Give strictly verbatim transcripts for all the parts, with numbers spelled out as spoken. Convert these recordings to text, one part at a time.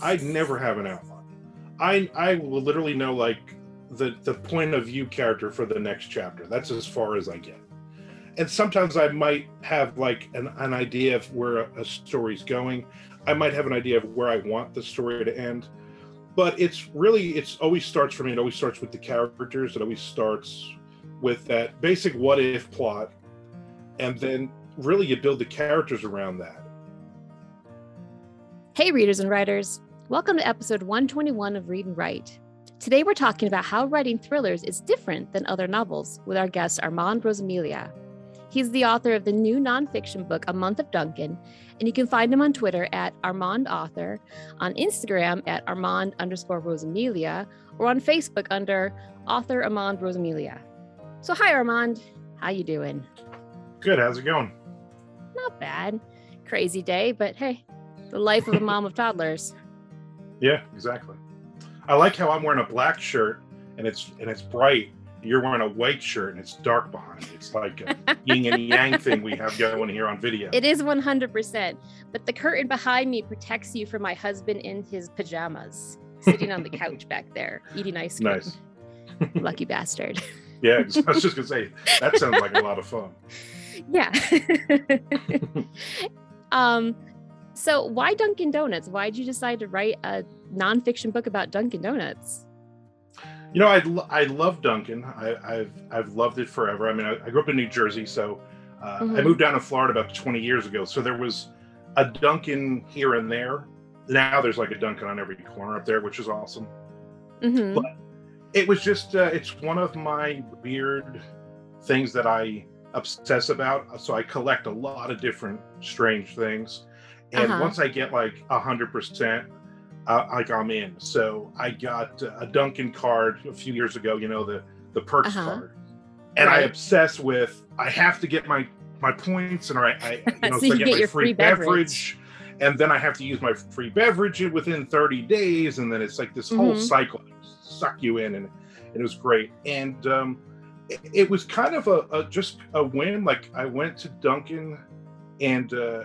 I'd never have an outline. I I will literally know like the the point of view character for the next chapter. That's as far as I get. And sometimes I might have like an, an idea of where a, a story's going. I might have an idea of where I want the story to end. But it's really, it's always starts for me. It always starts with the characters. It always starts with that basic what if plot. And then really you build the characters around that. Hey, readers and writers. Welcome to episode one twenty-one of Read and Write. Today we're talking about how writing thrillers is different than other novels with our guest Armand Rosamilia. He's the author of the new nonfiction book, A Month of Dunkin', and you can find him on Twitter at Armand Author, on Instagram at Armand underscore Rosamilia, or on Facebook under Author Armand Rosamilia. So hi, Armand. How you doing? Good. How's it going? Not bad. Crazy day, but hey, the life of a mom of toddlers. Yeah, exactly. I like how I'm wearing a black shirt and it's and it's bright. You're wearing a white shirt and it's dark behind you. It's like a yin and yang thing we have going here on video. It is one hundred percent. But the curtain behind me protects you from my husband in his pajamas, sitting on the couch back there, eating ice cream. Nice. Lucky bastard. Yeah, I was just going to say, that sounds like a lot of fun. Yeah. um. So why Dunkin' Donuts? Why did you decide to write a nonfiction book about Dunkin' Donuts? You know, I I love Dunkin'. I, I've I've loved it forever. I mean, I, I grew up in New Jersey, so uh, mm-hmm. I moved down to Florida about twenty years ago. So there was a Dunkin' here and there. Now there's like a Dunkin' on every corner up there, which is awesome. Mm-hmm. But it was just uh, it's one of my weird things that I obsess about. So I collect a lot of different strange things, and uh-huh. once I get like a hundred percent. Uh, like I'm in. So I got a Dunkin' card a few years ago, you know, the, the perks uh-huh. card. And right. I obsess with, I have to get my, my points and I, I you know, so so I get, get my your free beverage. beverage. And then I have to use my free beverage within thirty days. And then it's like this mm-hmm. whole cycle, suck you in. And, and it was great. And um, it, it was kind of a, a, just a win. Like I went to Dunkin' and uh,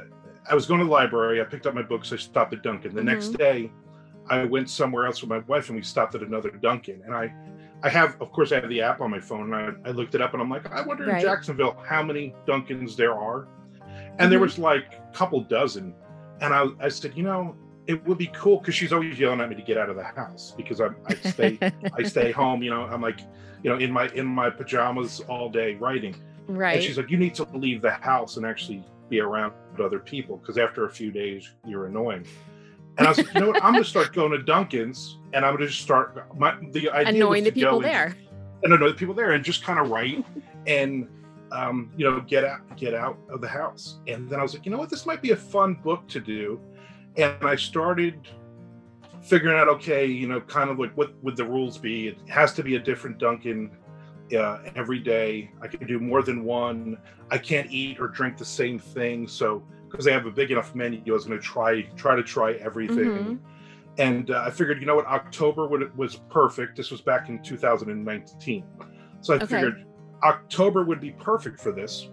I was going to the library. I picked up my books. I stopped at Dunkin'. The mm-hmm. next day, I went somewhere else with my wife and we stopped at another Dunkin'. And I, I have, of course, I have the app on my phone. And I, I looked it up and I'm like, I wonder right. in Jacksonville how many Dunkin's there are. And mm-hmm. there was like a couple dozen. And I, I said, you know, it would be cool because she's always yelling at me to get out of the house because I, I stay, I stay home. You know, I'm like, you know, in my in my pajamas all day writing. Right. And she's like, you need to leave the house and actually be around other people because after a few days you're annoying. And I was like, you know what? I'm going to start going to Dunkin's, and I'm going to just start my, the idea annoying the people there, and annoy the people there, and just kind of write, and um, you know, get out, get out of the house. And then I was like, you know what? This might be a fun book to do, and I started figuring out, okay, you know, kind of like what would the rules be? It has to be a different Dunkin' uh, every day. I can do more than one. I can't eat or drink the same thing, so. Because they have a big enough menu, I was going to try try to try everything, mm-hmm. and uh, I figured, you know what, October would, was perfect. This was back in two thousand nineteen, so I okay. figured October would be perfect for this.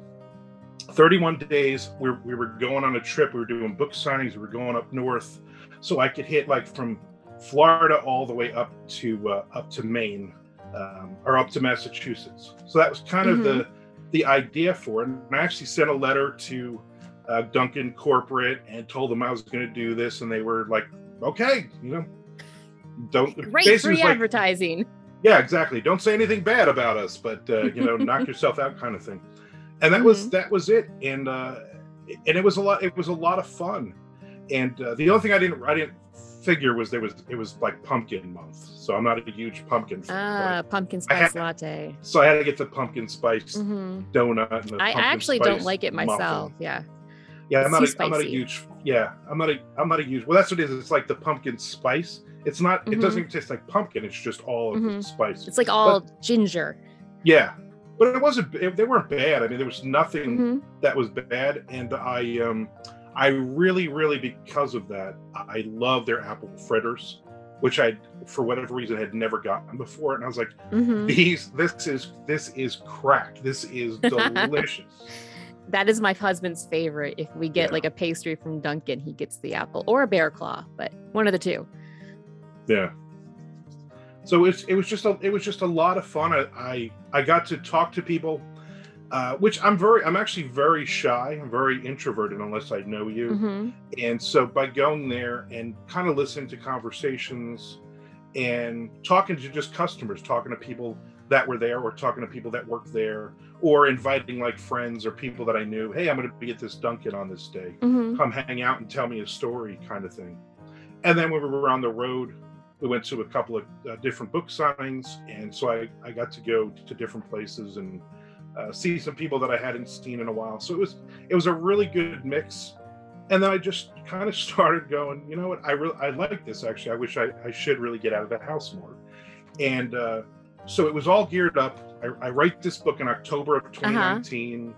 thirty-one days, we we were going on a trip. We were doing book signings. We were going up north, so I could hit like from Florida all the way up to uh, up to Maine um, or up to Massachusetts. So that was kind mm-hmm. of the the idea for it. And I actually sent a letter to. Uh, Dunkin' corporate and told them I was going to do this, and they were like, "Okay, you know, don't great free advertising." Like, yeah, exactly. Don't say anything bad about us, but uh, you know, knock yourself out, kind of thing. And that mm-hmm. was that was it, and uh, and it was a lot. It was a lot of fun. And uh, the only thing I didn't I didn't figure was there was it was like pumpkin month, so I'm not a huge pumpkin fan. Ah, pumpkin spice had, latte. So I had to get the pumpkin spice mm-hmm. donut. And the I pumpkin actually spice don't like it myself. Muffin. Yeah. Yeah, I'm not, a, I'm not a huge, yeah, I'm not a, I'm not a huge, well, that's what it is. It's like the pumpkin spice. It's not, mm-hmm. it doesn't even taste like pumpkin. It's just all of mm-hmm. the spices. It's like all but, ginger. Yeah, but it wasn't, it, they weren't bad. I mean, there was nothing mm-hmm. that was bad. And I, um, I really, really, because of that, I love their apple fritters, which I, for whatever reason, had never gotten before. And I was like, mm-hmm. these, this is, this is crack. This is delicious. that is my husband's favorite. If we get yeah. like a pastry from Dunkin', he gets the apple or a bear claw, but one of the two. Yeah. So it's it was just a it was just a lot of fun. I I, I got to talk to people, uh, which I'm very I'm actually very shy. I'm very introverted unless I know you. Mm-hmm. And so by going there and kind of listening to conversations and talking to just customers, talking to people that were there or talking to people that worked there, or inviting like friends or people that I knew, hey, I'm going to be at this Dunkin' on this day. Mm-hmm. Come hang out and tell me a story kind of thing. And then when we were on the road, we went to a couple of uh, different book signings. And so I, I got to go to different places and uh, see some people that I hadn't seen in a while. So it was it was a really good mix. And then I just kind of started going, you know what, I really I like this actually. I wish I, I should really get out of that house more. And uh, so it was all geared up. I, I write this book in October of twenty nineteen.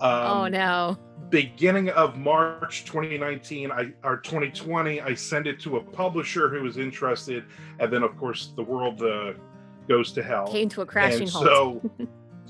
Uh-huh. Um, oh no. Beginning of March twenty nineteen, I or twenty twenty, I send it to a publisher who was interested, and then of course the world uh, goes to hell. Came to a crashing and halt.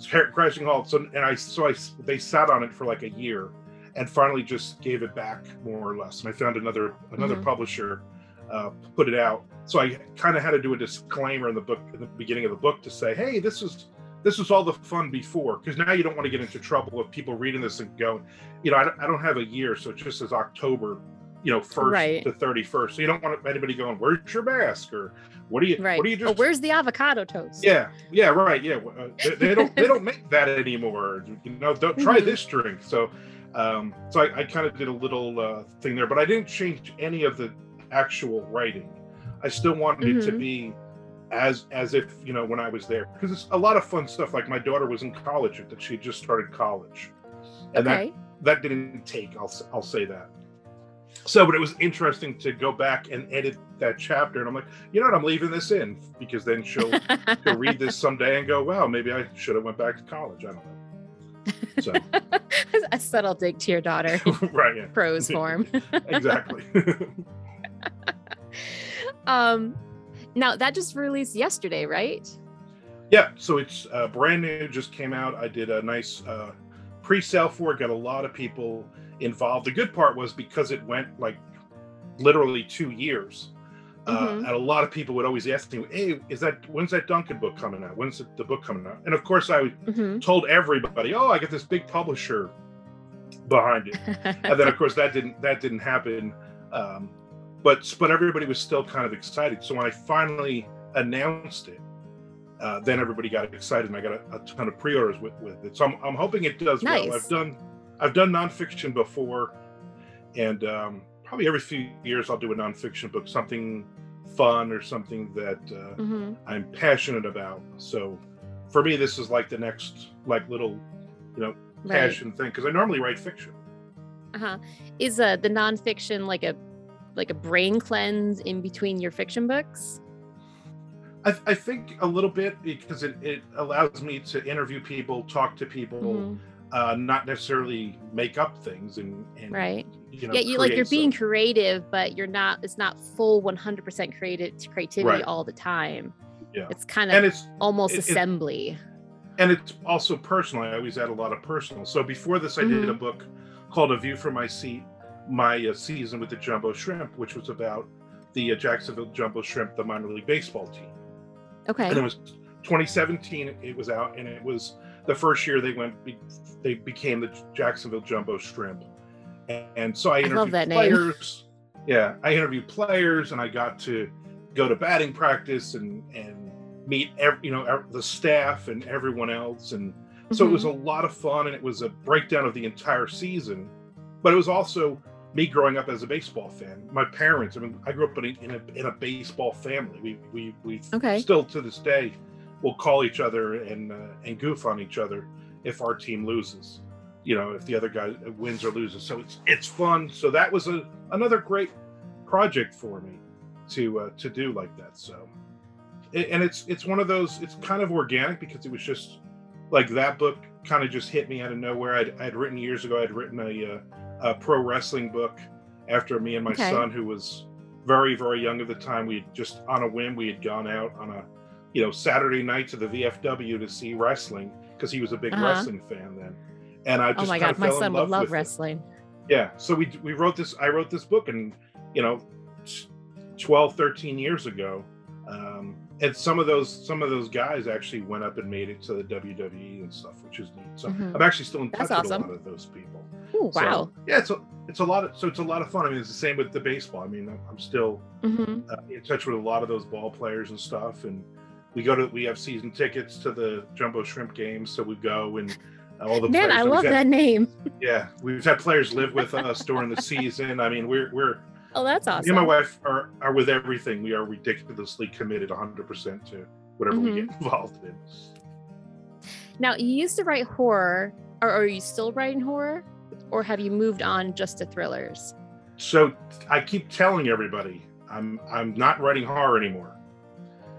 So crashing halt. So and I so I they sat on it for like a year, and finally just gave it back more or less. And I found another another mm-hmm. publisher, uh, put it out. So I kind of had to do a disclaimer in the book at the beginning of the book to say, hey, this is. This was all the fun before, because now you don't want to get into trouble with people reading this and going, you know, I don't, I don't have a year, so it just says October, you know, first right. to thirty-first. So you don't want anybody going, where's your mask? Or what do you, right. what do you just? Oh, where's the avocado toast? Yeah, yeah, right, yeah. Uh, they, they don't, they don't make that anymore. You know, don't try mm-hmm. this drink. So, um, so I, I kind of did a little uh, thing there, but I didn't change any of the actual writing. I still wanted mm-hmm. it to be. As as if, you know, when I was there, because it's a lot of fun stuff. Like my daughter was in college, that she just started college, and okay. that that didn't take. I'll I'll say that. So, but it was interesting to go back and edit that chapter, and I'm like, you know what, I'm leaving this in because then she'll, she'll read this someday and go, wow, maybe I should have went back to college. I don't know. So a subtle dig to your daughter, right? Yeah. Prose form, exactly. um. Now, that just released yesterday, right? Yeah, so it's uh, brand new, just came out. I did a nice uh, pre-sale for it, got a lot of people involved. The good part was because it went like literally two years, mm-hmm. uh, and a lot of people would always ask me, hey, is that when's that Dunkin' book coming out? When's the book coming out? And of course, I mm-hmm. told everybody, oh, I got this big publisher behind it. And then, of course, that didn't that didn't happen. Um But but everybody was still kind of excited. So when I finally announced it, uh, then everybody got excited, and I got a, a ton of pre-orders with, with it. So I'm, I'm hoping it does nice. Well. I've done I've done nonfiction before, and um, probably every few years I'll do a nonfiction book, something fun or something that uh, mm-hmm. I'm passionate about. So for me, this is like the next like little, you know, passion right. thing, because I normally write fiction. Uh huh. Is uh, the nonfiction like a like a brain cleanse in between your fiction books? I, th- I think a little bit, because it, it allows me to interview people, talk to people, mm-hmm. uh, not necessarily make up things and, and right. you know, yeah, you like you're being some... creative, but you're not, it's not full one hundred percent creative creativity right. all the time. Yeah. It's kind of and it's, almost it, assembly. It, and it's also personal. I always add a lot of personal. So before this, I mm-hmm. did a book called A View from My Seat, My uh, Season with the Jumbo Shrimp, which was about the uh, Jacksonville Jumbo Shrimp, the minor league baseball team. Okay. And it was twenty seventeen. It was out, and it was the first year they went. Be- they became the Jacksonville Jumbo Shrimp, and, and so I interviewed I love that players. Name. Yeah, I interviewed players, and I got to go to batting practice and and meet every, you know every, the staff and everyone else, and so mm-hmm. it was a lot of fun, and it was a breakdown of the entire season, but it was also me growing up as a baseball fan. My parents, I mean, I grew up in a, in a, in a baseball family. We we we okay. still to this day will call each other and uh, and goof on each other if our team loses, you know, if the other guy wins or loses. So it's it's fun. So that was a another great project for me to uh, to do like that. So and it's it's one of those. It's kind of organic because it was just like that book kind of just hit me out of nowhere. I'd, I'd written years ago. I'd written a. Uh, A pro wrestling book after me and my okay. son, who was very, very young at the time. We had just on a whim, we had gone out on a, you know, Saturday night to the V F W to see wrestling because he was a big uh-huh. wrestling fan then. And I just oh my god, my son would love wrestling. It. Yeah, so we we wrote this. I wrote this book, and you know, twelve, thirteen years ago, um, and some of those some of those guys actually went up and made it to the W W E and stuff, which is neat. So mm-hmm. I'm actually still in touch That's with awesome. a lot of those people. Ooh, so, wow. Yeah, it's a, it's a lot of so it's a lot of fun. I mean, it's the same with the baseball. I mean, I'm still mm-hmm. uh, in touch with a lot of those ball players and stuff, and we go to we have season tickets to the Jumbo Shrimp games, so we go and. All the Man, I love had, that name. Yeah, we've had players live with us during the season. I mean, we're we're. Oh, that's awesome. Me and my wife are are with everything. We are ridiculously committed, one hundred percent to whatever mm-hmm. we get involved in. Now, you used to write horror, or are you still writing horror, or have you moved on just to thrillers? So I keep telling everybody I'm I'm not writing horror anymore.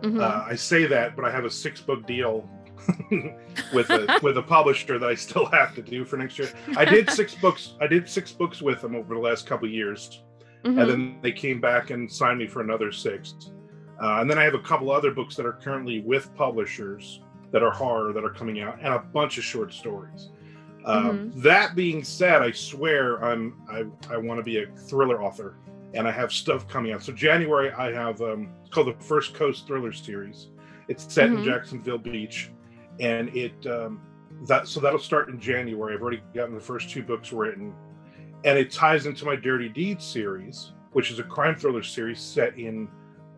Mm-hmm. Uh, I say that, but I have a six book deal. with a with a publisher that I still have to do for next year. I did six books. I did six books with them over the last couple of years, mm-hmm. and then they came back and signed me for another six. Uh, and then I have a couple other books that are currently with publishers that are horror that are coming out, and a bunch of short stories. Um, mm-hmm. That being said, I swear I'm I I want to be a thriller author, and I have stuff coming out. So January I have um, it's called the First Coast Thriller series. It's set mm-hmm. in Jacksonville Beach. And it um, that so that'll start in January. I've already gotten the first two books written, and it ties into my Dirty Deeds series, which is a crime thriller series set in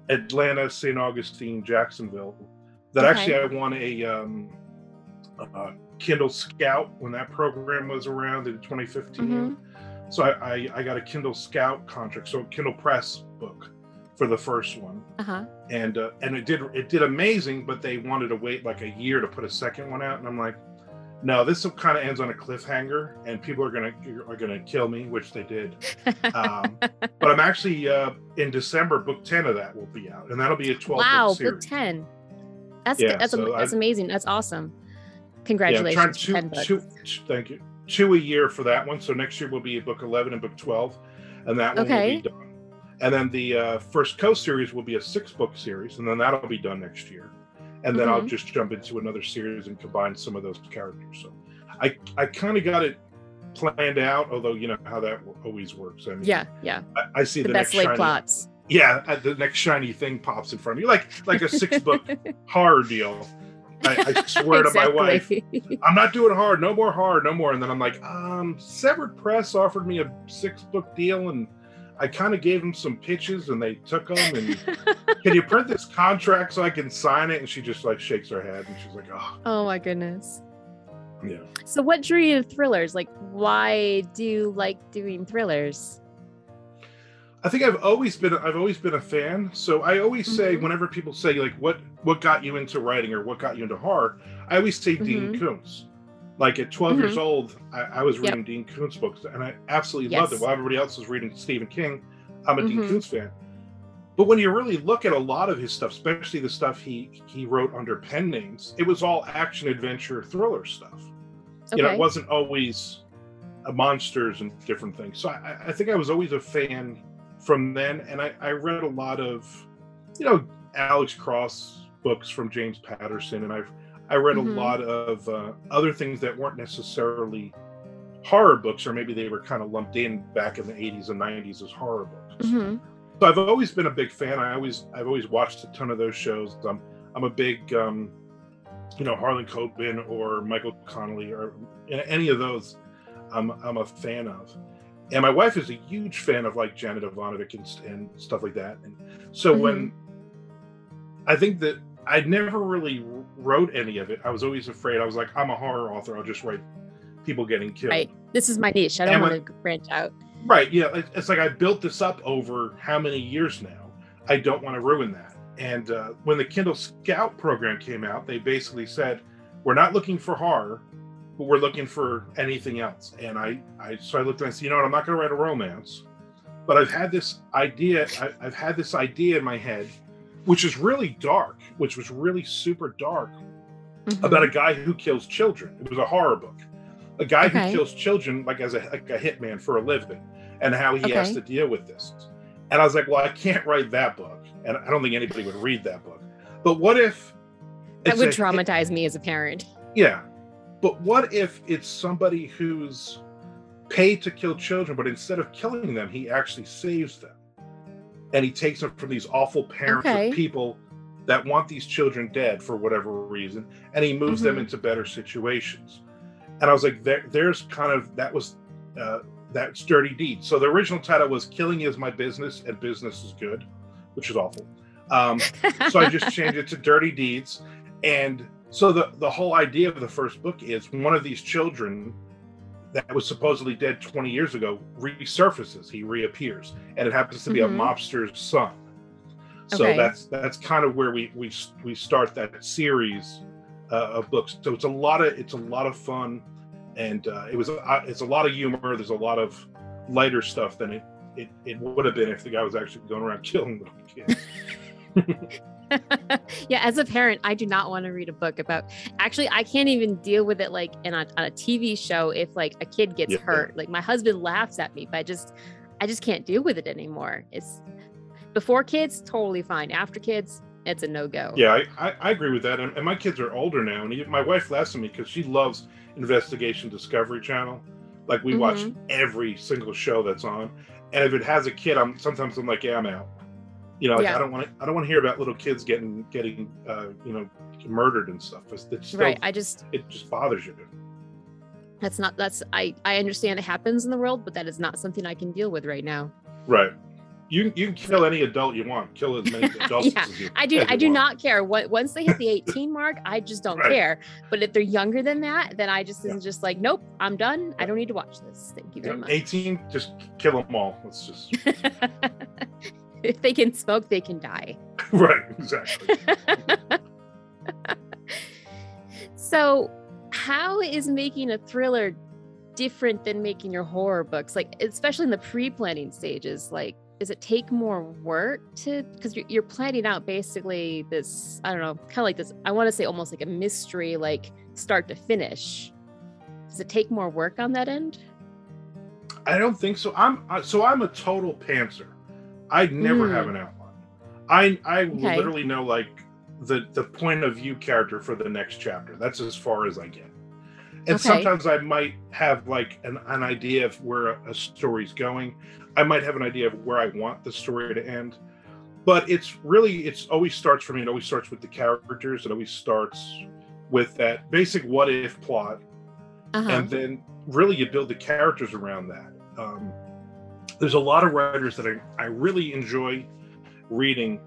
Atlanta, Saint Augustine, Jacksonville. That okay. actually I won a um, uh, Kindle Scout when that program was around in twenty fifteen. Mm-hmm. So I, I, I got a Kindle Scout contract, so a Kindle Press book for the first one. Uh-huh. And uh, and it did it did amazing, but they wanted to wait like a year to put a second one out, and I'm like, no, this kind of ends on a cliffhanger, and people are gonna are gonna kill me, which they did. Um, but I'm actually uh, in December, book ten of that will be out, and that'll be a twelve. Wow, book, series. book ten. That's yeah, that's, so that's I, amazing. That's awesome. Congratulations. Yeah, I'm trying two, two, thank you. Two a year for that one. So next year will be book eleven and book twelve, and that one okay. will be done. And then the uh, First Coast series will be a six-book series, and then that'll be done next year. And then mm-hmm. I'll just jump into another series and combine some of those characters. So I I kind of got it planned out, although you know how that always works. I mean, yeah, yeah. I, I see the, the best next shiny, plots. Yeah, the next shiny thing pops in front of you, like like a six-book horror deal. I, I swear exactly. to my wife, I'm not doing hard. No more hard. No more. And then I'm like, um, Severed Press offered me a six-book deal, and I kind of gave them some pitches, and they took them. And can you print this contract so I can sign it? And she just like shakes her head, and she's like, "Oh, oh my goodness." Yeah. So, what drew you to thrillers? Like, why do you like doing thrillers? I think I've always been I've always been a fan. So I always mm-hmm. say whenever people say like, "What what got you into writing?" or "What got you into horror?" I always say mm-hmm. Dean Koontz. Like at twelve mm-hmm. years old, I, I was reading yep. Dean Koontz books, and I absolutely yes. loved it. While everybody else was reading Stephen King, I'm a mm-hmm. Dean Koontz fan. But when you really look at a lot of his stuff, especially the stuff he he wrote under pen names, it was all action, adventure, thriller stuff. Okay. You know, it wasn't always uh, monsters and different things. So I, I think I was always a fan from then, and I, I read a lot of, you know, Alex Cross books from James Patterson, and I've. I read mm-hmm. a lot of uh, other things that weren't necessarily horror books, or maybe they were kind of lumped in back in the eighties and nineties as horror books. Mm-hmm. So I've always been a big fan. I always, I've always watched a ton of those shows. I'm, I'm a big, um, you know, Harlan Coben or Michael Connelly or any of those, I'm, I'm a fan of. And my wife is a huge fan of like Janet Evanovich and, and stuff like that. And so mm-hmm. when I think that I never really wrote any of it. I was always afraid. I was like, I'm a horror author. I'll just write people getting killed. Right. This is my niche. I don't and want I, to branch out. Right. Yeah. It's like I built this up over how many years now. I don't want to ruin that. And uh, when the Kindle Scout program came out, they basically said, we're not looking for horror, but we're looking for anything else. And I, I so I looked and I said, you know what? I'm not going to write a romance, but I've had this idea. I, I've had this idea in my head, which is really dark, which was really super dark, mm-hmm. about a guy who kills children. It was a horror book. A guy okay. who kills children, like as a, like a hitman for a living, and how he okay. has to deal with this. And I was like, well, I can't write that book. And I don't think anybody would read that book. But what if... That would traumatize hit- me as a parent. Yeah. But what if it's somebody who's paid to kill children, but instead of killing them, he actually saves them? And he takes them from these awful parents okay. of people that want these children dead for whatever reason, and he moves mm-hmm. them into better situations. And I was like, there, there's kind of, that was, uh, that's Dirty Deeds. So the original title was Killing Is My Business and Business Is Good, which is awful. Um, so I just changed it to Dirty Deeds. And so the, the whole idea of the first book is one of these children that was supposedly dead twenty years ago resurfaces, he reappears. And it happens to be mm-hmm. a mobster's son. So okay. that's that's kind of where we we we start that series uh, of books. So it's a lot of it's a lot of fun, and uh, it was uh, it's a lot of humor. There's a lot of lighter stuff than it it, it would have been if the guy was actually going around killing little kids. Yeah, as a parent, I do not want to read a book about. Actually, I can't even deal with it like in a, on a T V show if like a kid gets yeah. hurt. Like my husband laughs at me, but I just I just can't deal with it anymore. It's. Before kids, totally fine. After kids, it's a no-go. Yeah, I, I, I agree with that. And, and my kids are older now. And even my wife laughs at me because she loves Investigation Discovery Channel. Like, we mm-hmm. watch every single show that's on. And if it has a kid, I'm sometimes I'm like, yeah, I'm out. You know, like, yeah. I don't want to. I don't want to hear about little kids getting getting uh, you know, murdered and stuff. It's, it's still, right. I just it just bothers you. That's not. That's I. I understand it happens in the world, but that is not something I can deal with right now. Right. You you can kill any adult you want. Kill as many adults yeah, as you want. I do. I do want. not care. What once they hit the eighteen mark, I just don't right. care. But if they're younger than that, then I just yeah. am just like, nope, I'm done. I don't need to watch this. Thank you very yeah, much. eighteen, just kill them all. Let's just. If they can smoke, they can die. Right. Exactly. So, how is making a thriller different than making your horror books? Like, especially in the pre-planning stages, like. Does it take more work to, because you're, you're planning out basically this, I don't know, kind of like this, I want to say almost like a mystery, like start to finish. Does it take more work on that end? I don't think so. I'm so I'm a total pantser. I never mm. have an outline. I I okay. literally know like the, the point of view character for the next chapter. That's as far as I get. And okay. sometimes I might have like an, an idea of where a, a story's going. I might have an idea of where I want the story to end, but it's really, it's always starts for me. It always starts with the characters. It always starts with that basic what if plot. Uh-huh. And then really you build the characters around that. Um, there's a lot of writers that I, I really enjoy reading.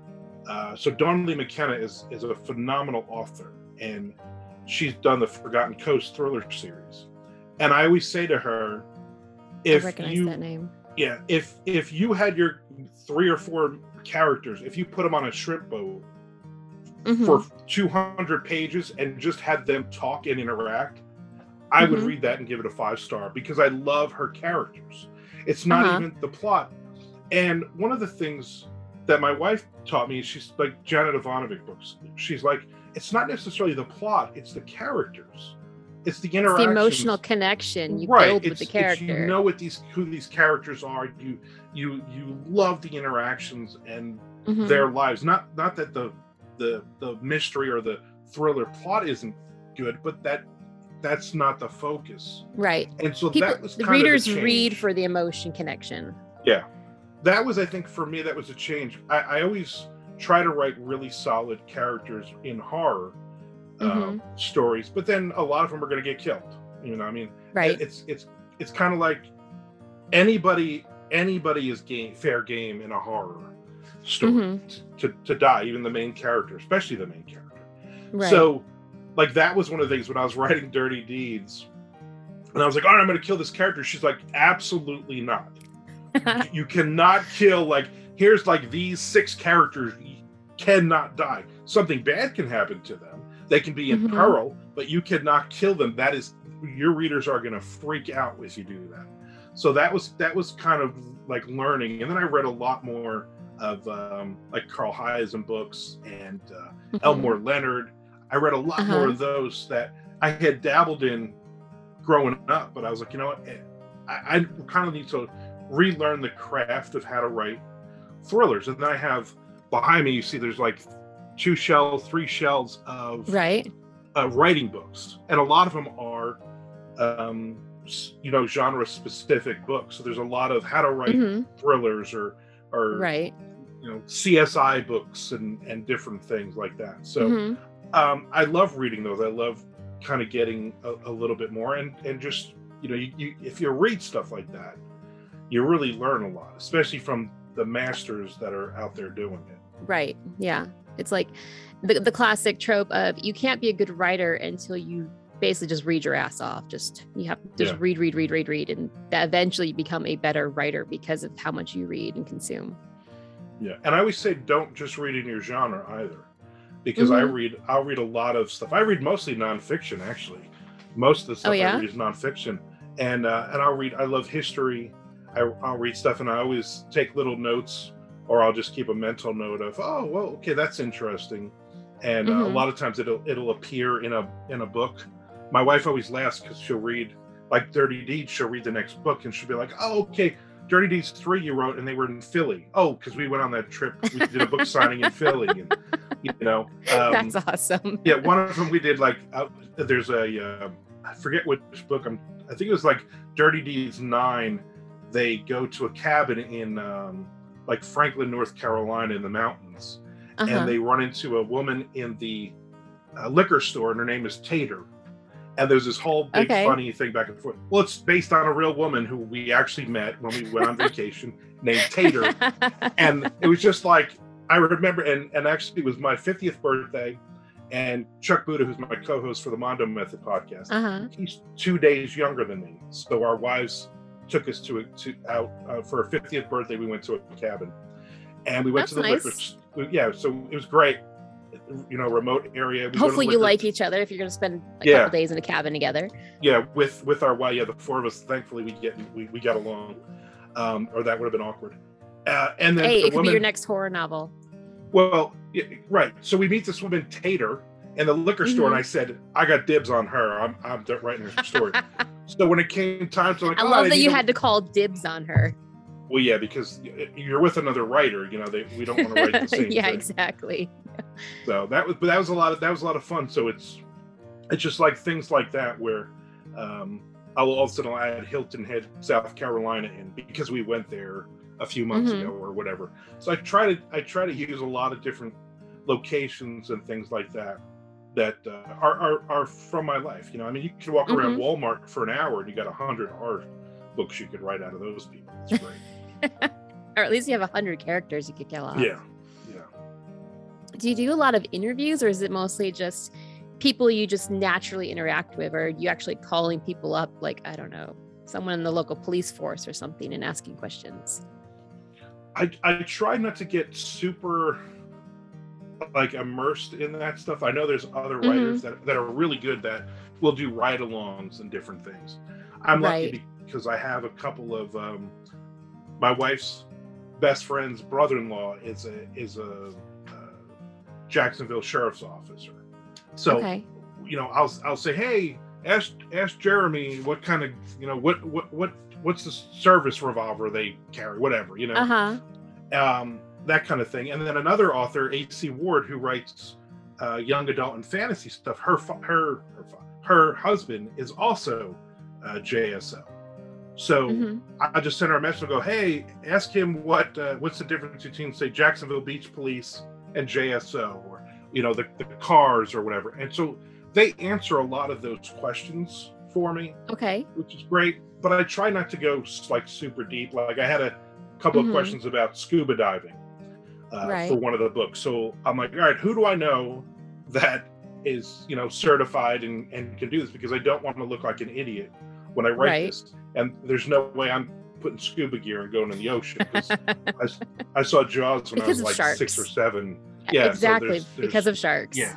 Uh, so Dawn Lee McKenna is, is a phenomenal author, and she's done the Forgotten Coast Thriller series. And I always say to her, if I recognize you, that name. Yeah, if if you had your three or four characters, if you put them on a shrimp boat mm-hmm. for two hundred pages and just had them talk and interact, I mm-hmm. would read that and give it a five star because I love her characters. It's not uh-huh. even the plot. And one of the things that my wife taught me, she's like Janet Evanovich books. She's like, it's not necessarily the plot, it's the characters. It's the interaction, the emotional connection you right. build with it's, the character. You know what these who these characters are. You you you love the interactions and mm-hmm. their lives. Not not that the the the mystery or the thriller plot isn't good, but that that's not the focus. Right. And so People, that was kind the readers of a change. Read for the emotion connection. Yeah, that was I think for me that was a change. I, I always try to write really solid characters in horror. Uh, mm-hmm. stories, but then a lot of them are going to get killed. You know, I mean, right. it's it's it's kind of like anybody anybody is game fair game in a horror story mm-hmm. to to die, even the main character, especially the main character. Right. So, like that was one of the things when I was writing Dirty Deeds, and I was like, all right, I'm going to kill this character. She's like, absolutely not. You cannot kill. Like, here's like these six characters cannot die. Something bad can happen to them. They can be in mm-hmm. peril, but you cannot kill them. That is, your readers are going to freak out if you do that. So that was that was kind of like learning. And then I read a lot more of um, like Carl Heisman books and uh, mm-hmm. Elmore Leonard. I read a lot uh-huh. more of those that I had dabbled in growing up, but I was like, you know what? I, I kind of need to relearn the craft of how to write thrillers. And then I have behind me, you see, there's like two shelves, three shelves of right uh, writing books, and a lot of them are, um, you know, genre-specific books. So there's a lot of how to write mm-hmm. thrillers or, or right. you know, C S I books and, and different things like that. So mm-hmm. um, I love reading those. I love kind of getting a, a little bit more and, and just, you know, you, you, if you read stuff like that, you really learn a lot, especially from the masters that are out there doing it. Right. Yeah. It's like the, the classic trope of you can't be a good writer until you basically just read your ass off. Just you have to just yeah. read, read, read, read, read. And that eventually you become a better writer because of how much you read and consume. Yeah. And I always say, don't just read in your genre either, because mm-hmm. I read, I'll read a lot of stuff. I read mostly nonfiction, actually. Most of the stuff oh, yeah? I read is nonfiction. And, uh, and I'll read, I love history. I, I'll read stuff and I always take little notes, or I'll just keep a mental note of, oh, well, okay, that's interesting. And mm-hmm. uh, a lot of times it'll it'll appear in a in a book. My wife always laughs because she'll read, like Dirty Deeds, she'll read the next book and she'll be like, oh, okay, Dirty Deeds three you wrote and they were in Philly. Oh, because we went on that trip. We did a book signing in Philly. And, you know, um, that's awesome. Yeah, one of them we did like, uh, there's a, uh, I forget which book, I'm, I think it was like Dirty Deeds nine. They go to a cabin in um, like Franklin, North Carolina in the mountains. Uh-huh. And they run into a woman in the uh, liquor store and her name is Tater. And there's this whole big okay. funny thing back and forth. Well, it's based on a real woman who we actually met when we went on vacation named Tater. And it was just like, I remember, and, and actually it was my fiftieth birthday. And Chuck Buddha, who's my co-host for the Mando Method Podcast, uh-huh. he's two days younger than me. So our wives took us to, to out uh, for her fiftieth birthday. We went to a cabin and we went That's to the nice. liquor. Yeah, so it was great, you know, remote area. We Hopefully you like each other if you're going to spend a yeah. couple days in a cabin together. Yeah, with with our wife, yeah, the four of us. Thankfully, we get we, we got along, um, or that would have been awkward. Uh, and then hey, the it could woman, be your next horror novel. Well, yeah, right. So we meet this woman Tater in the liquor mm-hmm. store, and I said, I got dibs on her. I'm I'm writing her story. So when it came time to, like, I love oh, that you know, had to call dibs on her. Well, yeah, because you're with another writer, you know. They, we don't want to write the same. yeah, thing. exactly. So that was, but that was a lot of that was a lot of fun. So it's, it's just like things like that where, um, I will also add Hilton Head, South Carolina, in because we went there a few months mm-hmm. ago or whatever. So I try to I try to use a lot of different locations and things like that. that uh, are, are are from my life, you know. I mean, you could walk around mm-hmm. Walmart for an hour and you got a hundred art books you could write out of those people. That's great. Or at least you have a hundred characters you could kill off. Yeah, yeah. Do you do a lot of interviews, or is it mostly just people you just naturally interact with, or are you actually calling people up, like, I don't know, someone in the local police force or something, and asking questions? I I try not to get super, like, immersed in that stuff. I know there's other mm-hmm. writers that, that are really good that will do ride-alongs and different things. I'm right. lucky because I have a couple of um, my wife's best friend's brother-in-law is a is a uh, Jacksonville Sheriff's Officer. So okay. you know, I'll I'll say, hey, ask ask Jeremy what kind of, you know, what what what what's the service revolver they carry, whatever, you know. Uh huh. Um. That kind of thing. And then another author, A C Ward, who writes uh, young adult and fantasy stuff, her her her, her husband is also uh, J S O. So mm-hmm. I just sent her a message and go, hey, ask him what uh, what's the difference between, say, Jacksonville Beach Police and J S O, or, you know, the, the cars or whatever. And so they answer a lot of those questions for me, okay, which is great. But I try not to go, like, super deep. Like, I had a couple mm-hmm. of questions about scuba diving. Uh, right. For one of the books. So I'm like, all right, who do I know that is, you know, certified and, and can do this? Because I don't want to look like an idiot when I write right. this. And there's no way I'm putting scuba gear and going in the ocean. I, I saw Jaws when because I was like sharks. six or seven. Yeah, yeah, exactly. So there's, there's, because of sharks. Yeah.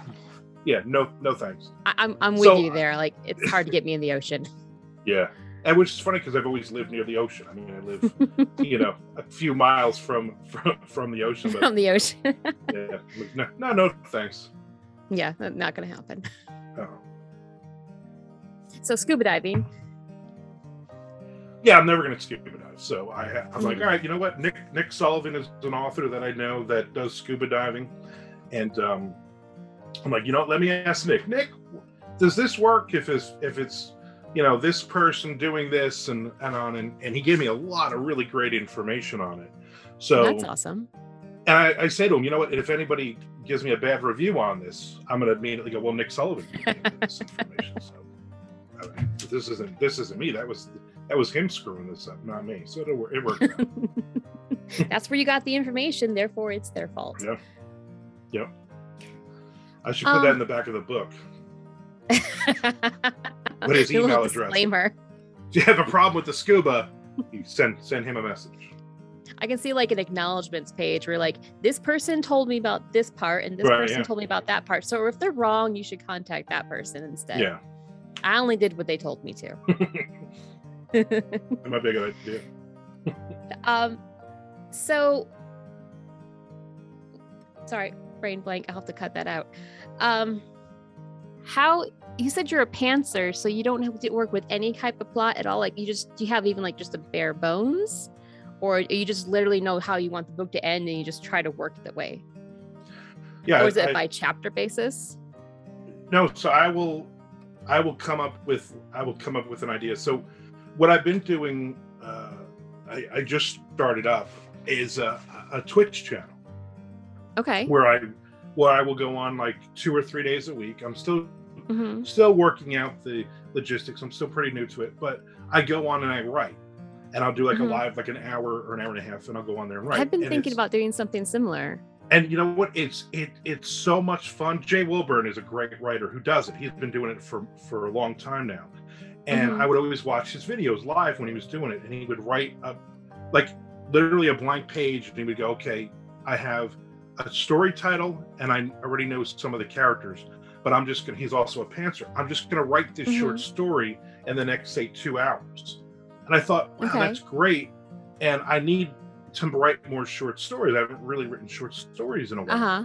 Yeah. No, no thanks. I, I'm, I'm with so, you there. Like, it's hard to get me in the ocean. Yeah. And which is funny because I've always lived near the ocean. I mean, I live, you know, a few miles from from, from the ocean. But from the ocean. yeah. No, no, no, thanks. Yeah, not going to happen. Oh. So scuba diving. Yeah, I'm never going to scuba dive. So I, I'm mm-hmm. like, all right, you know what? Nick Nick Sullivan is an author that I know that does scuba diving. And um, I'm like, you know what? Let me ask Nick. Nick, does this work if it's, if it's, you know, this person doing this and, and on, and, and he gave me a lot of really great information on it. So that's awesome. And I, I say to him, you know what, if anybody gives me a bad review on this, I'm going to immediately go, well, Nick Sullivan gave me this information. So all right, this isn't, this isn't me. That was, that was him screwing this up, not me. So it worked, it worked out. That's where you got the information. Therefore, it's their fault. Yeah. Yeah. I should put um, that in the back of the book. What his email address? Disclaimer. If you have a problem with the scuba, you send send him a message. I can see like an acknowledgements page where like this person told me about this part and this right, person yeah. told me about that part. So if they're wrong, you should contact that person instead. Yeah. I only did what they told me to. That might be a good idea. um. So, sorry, brain blank. I'll have to cut that out. Um, how you said you're a pantser, so you don't have to work with any type of plot at all. Like you just, do you have even like just the bare bones, or you just literally know how you want the book to end and you just try to work that way? Yeah. Or is it I, by chapter basis? No. So I will, I will come up with, I will come up with an idea. So what I've been doing, uh, I, I just started up. Is a, a Twitch channel, okay, where I where I will go on like two or three days a week. I'm still mm-hmm. still working out the logistics. I'm still pretty new to it, but I go on and I write, and I'll do like mm-hmm. a live, like an hour or an hour and a half, and I'll go on there and write. I've been and thinking about doing something similar. And you know what? It's it it's so much fun. Jay Wilburn is a great writer who does it. He's been doing it for for a long time now, and mm-hmm. I would always watch his videos live when he was doing it, and he would write up like. Literally a blank page, and he would go, okay, I have a story title and I already know some of the characters, but I'm just gonna, he's also a pantser. I'm just gonna write this mm-hmm. short story in the next, say, two hours. And I thought, wow, okay. That's great. And I need to write more short stories. I haven't really written short stories in a while. Uh-huh.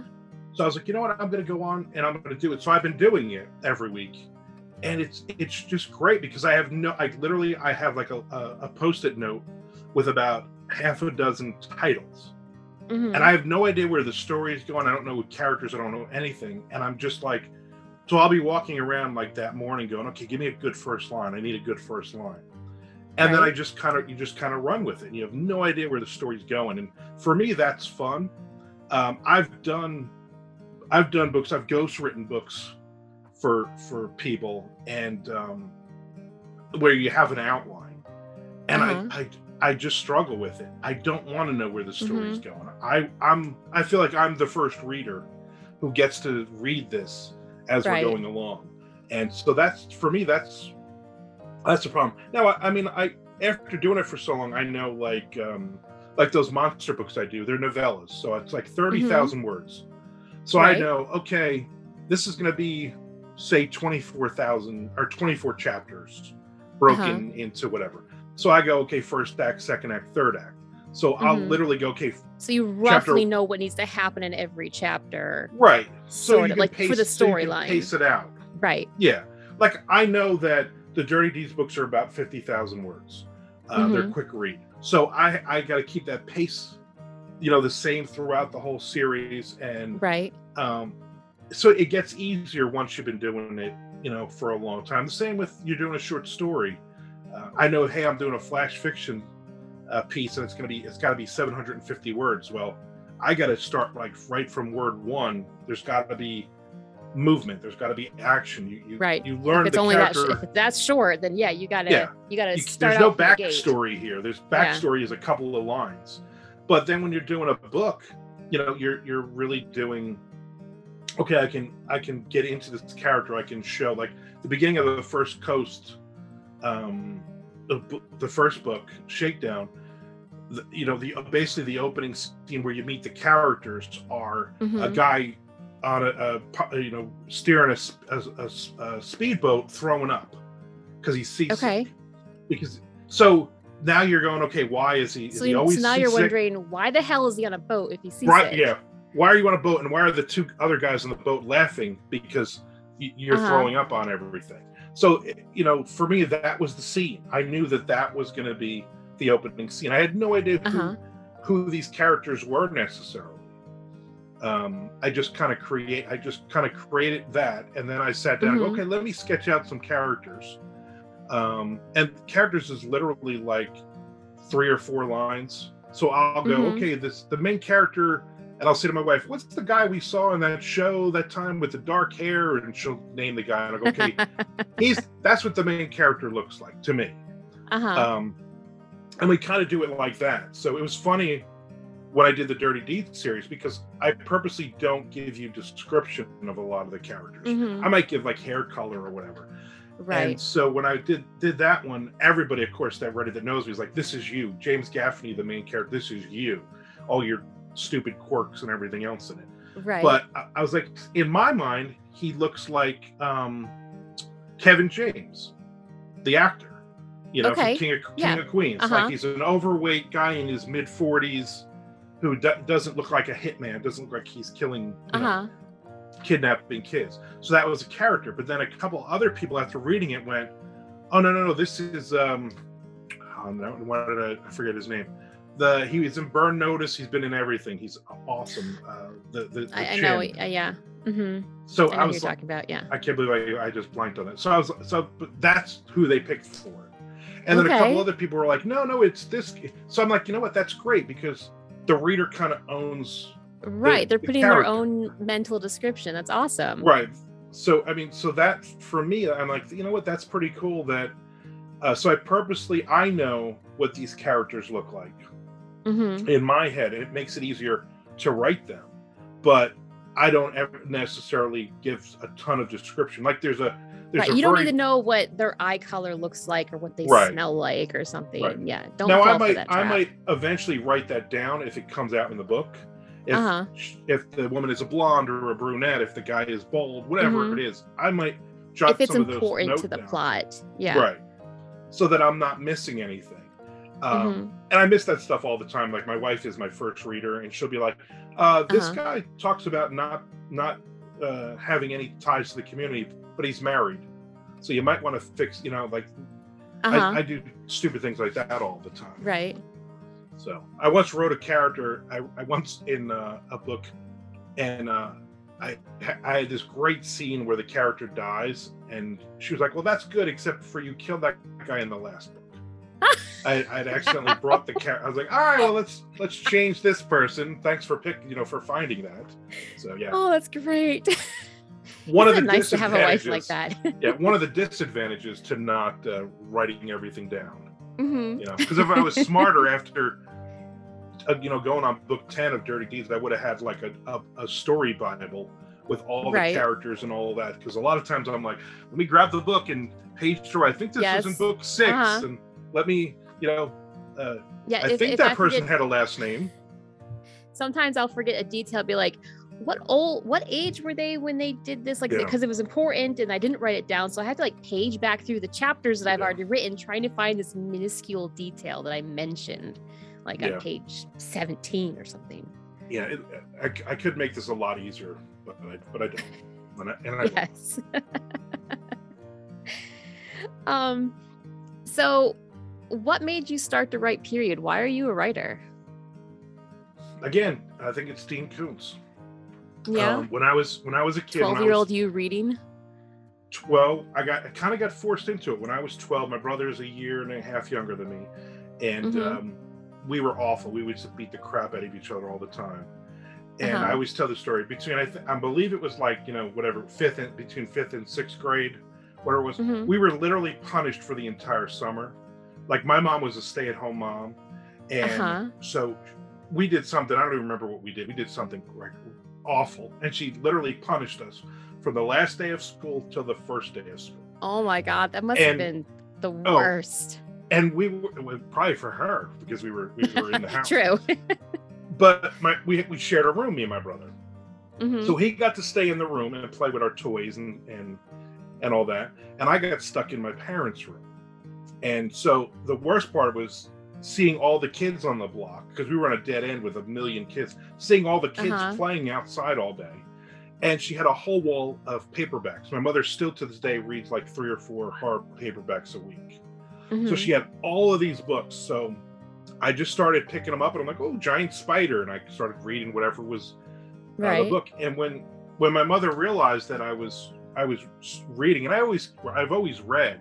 So I was like, you know what? I'm gonna go on and I'm gonna do it. So I've been doing it every week. And it's it's just great because I have no, I literally, I have like a, a, a post-it note with about half a dozen titles mm-hmm. and I have no idea where the story is going. I don't know what characters, I don't know anything, and I'm just like, so I'll be walking around like that morning going, okay, give me a good first line, I need a good first line, and right. then I just kind of you just kind of run with it, and you have no idea where the story's going, and for me that's fun. um I've done I've done books, I've ghostwritten books for for people, and um where you have an outline, and uh-huh. I, I I just struggle with it. I don't want to know where the story's mm-hmm. going. I I'm I feel like I'm the first reader who gets to read this as right. we're going along, and so that's for me. That's that's the problem. Now, I, I mean, I after doing it for so long, I know like um, like those monster books I do. They're novellas, so it's like thirty thousand mm-hmm. words. So right. I know, okay, this is going to be say twenty four thousand or twenty four chapters broken uh-huh. into whatever. So I go, okay, first act, second act, third act. So mm-hmm. I'll literally go, okay. So you roughly chapter... know what needs to happen in every chapter. Right. So you of, like pace, for the storyline. So pace it out. Right. Yeah. Like I know that the Dirty Deeds books are about fifty thousand words. Uh, mm-hmm. They're quick read. So I, I got to keep that pace, you know, the same throughout the whole series. And right. Um, so it gets easier once you've been doing it, you know, for a long time. The same with you're doing a short story. Uh, I know, hey, I'm doing a flash fiction uh, piece, and it's gonna be, it's gotta be seven hundred fifty words. Well, I gotta start like right from word one. There's gotta be movement. There's gotta be action. You, you right. You learn if it's the only character. That sh- if that's short, then yeah, you gotta yeah. you gotta you, start. There's no backstory the here. There's backstory yeah. is a couple of lines, but then when you're doing a book, you know, you're you're really doing. Okay, I can I can get into this character. I can show like the beginning of the First Coast. Um, the, the first book, Shakedown, the, you know, the basically the opening scene where you meet the characters are mm-hmm. a guy on a, a you know steering a, a, a, a speedboat throwing up because he sees okay because so now you're going okay why is he, is so, he always so now you're wondering sick? Why the hell is he on a boat if he sees right it? Yeah, why are you on a boat and why are the two other guys on the boat laughing because you're uh-huh. throwing up on everything. So, you know, for me, that was the scene. I knew that that was going to be the opening scene. I had no idea who, uh-huh. who these characters were necessarily. um, I just kind of create, I just kind of created that. And then I sat down, mm-hmm. and go, okay, let me sketch out some characters. Um, and characters is literally like three or four lines. So I'll go, mm-hmm. okay, this, the main character, and I'll say to my wife, what's the guy we saw in that show that time with the dark hair? And she'll name the guy, and I'll go, okay, he's, that's what the main character looks like to me. Uh-huh. Um, and we kind of do it like that. So it was funny when I did the Dirty Deeds series, because I purposely don't give you description of a lot of the characters. Mm-hmm. I might give like hair color or whatever. Right. And so when I did did that one, everybody, of course, that read it that knows me was like, this is you. James Gaffney, the main character, this is you. All your stupid quirks and everything else in it. Right. But I, I was like, in my mind, he looks like um, Kevin James, the actor. You know, okay. from King of, King yeah. of Queens. Uh-huh. Like, he's an overweight guy in his mid forties who do doesn't look like a hitman, doesn't look like he's killing, you uh-huh. know, kidnapping kids. So that was a character. But then a couple other people after reading it went, oh, no, no, no, this is, um, oh, no, why did I, I forget his name. The He was in Burn Notice. He's been in everything. He's awesome. Uh, the the, the I, I know, uh, yeah. Mm-hmm. So I, know I was you're like, talking about, yeah. I can't believe I, I just blanked on it. So I was, so but that's who they picked for it. And then okay. a couple other people were like, no, no, it's this. So I'm like, you know what? That's great, because the reader kind of owns. Right. The, They're the putting character. Their own mental description. That's awesome. Right. So, I mean, so that for me, I'm like, you know what? That's pretty cool that. Uh, so I purposely, I know what these characters look like mm-hmm. in my head. And it makes it easier to write them. But I don't ever necessarily give a ton of description. Like there's a. There's right. You very... don't need to know what their eye color looks like or what they right. smell like or something. Right. Yeah. Don't now, fall I might, for that trap. I might eventually write that down if it comes out in the book. If uh-huh. if the woman is a blonde or a brunette, if the guy is bald, whatever mm-hmm. it is, I might jot if it's some important of those notes to the down. Plot. Yeah. Right. So that I'm not missing anything. Um, mm-hmm. And I miss that stuff all the time. Like my wife is my first reader, and she'll be like, uh, "This uh-huh. guy talks about not not uh, having any ties to the community." But he's married, so you might want to fix, you know, like uh-huh. I, I do stupid things like that all the time. Right. So I once wrote a character. I, I once in uh, a book, and uh, I I had this great scene where the character dies, and she was like, "Well, that's good, except for you killed that guy in the last book." I I'd accidentally brought the character. I was like, "All right, well, let's let's change this person. Thanks for pick, you know, for finding that." So yeah. Oh, that's great. One Isn't of the nice to have a wife like that. yeah, one of the disadvantages to not uh, writing everything down. Mm-hmm. You know, because if I was smarter after, uh, you know, going on book ten of Dirty Deeds, I would have had like a, a, a story Bible with all right. the characters and all of that. Because a lot of times I'm like, let me grab the book and page through. I think this yes. was in book six, uh-huh. and let me, you know, uh, yeah, I if, think if that I person forget... had a last name. Sometimes I'll forget a detail. Be like. What old? What age were they when they did this? Like, because yeah. it was important, and I didn't write it down, so I had to like page back through the chapters that I've yeah. already written, trying to find this minuscule detail that I mentioned, like yeah. on page seventeen or something. Yeah, it, I, I could make this a lot easier, but I, but I don't. And I, and I yes. um. So, what made you start to write? Period. Why are you a writer? Again, I think it's Dean Koontz. Yeah. Um, when I was when I was a kid, twelve-year-old you reading. Twelve. I got. I kind of got forced into it when I was twelve. My brother is a year and a half younger than me, and mm-hmm. um, we were awful. We would just beat the crap out of each other all the time. And uh-huh. I always tell the story between I, th- I believe it was like you know whatever fifth and between fifth and sixth grade, whatever it was. Mm-hmm. We were literally punished for the entire summer. Like my mom was a stay-at-home mom, and uh-huh. so we did something. I don't even remember what we did. We did something like. Awful, and she literally punished us from the last day of school till the first day of school. Oh my God, that must and, have been the worst. Oh, and we were probably for her because we were we were in the house. True. But my we we shared a room, me and my brother. Mm-hmm. So he got to stay in the room and play with our toys and and and all that, and I got stuck in my parents' room. And so the worst part was seeing all the kids on the block, because we were on a dead end with a million kids, seeing all the kids uh-huh. playing outside all day. And she had a whole wall of paperbacks. My mother still to this day reads like three or four hard paperbacks a week. Mm-hmm. So she had all of these books. So I just started picking them up and I'm like, oh, giant spider. And I started reading whatever was right. uh, the book. And when when my mother realized that I was I was reading, and I always I've always read,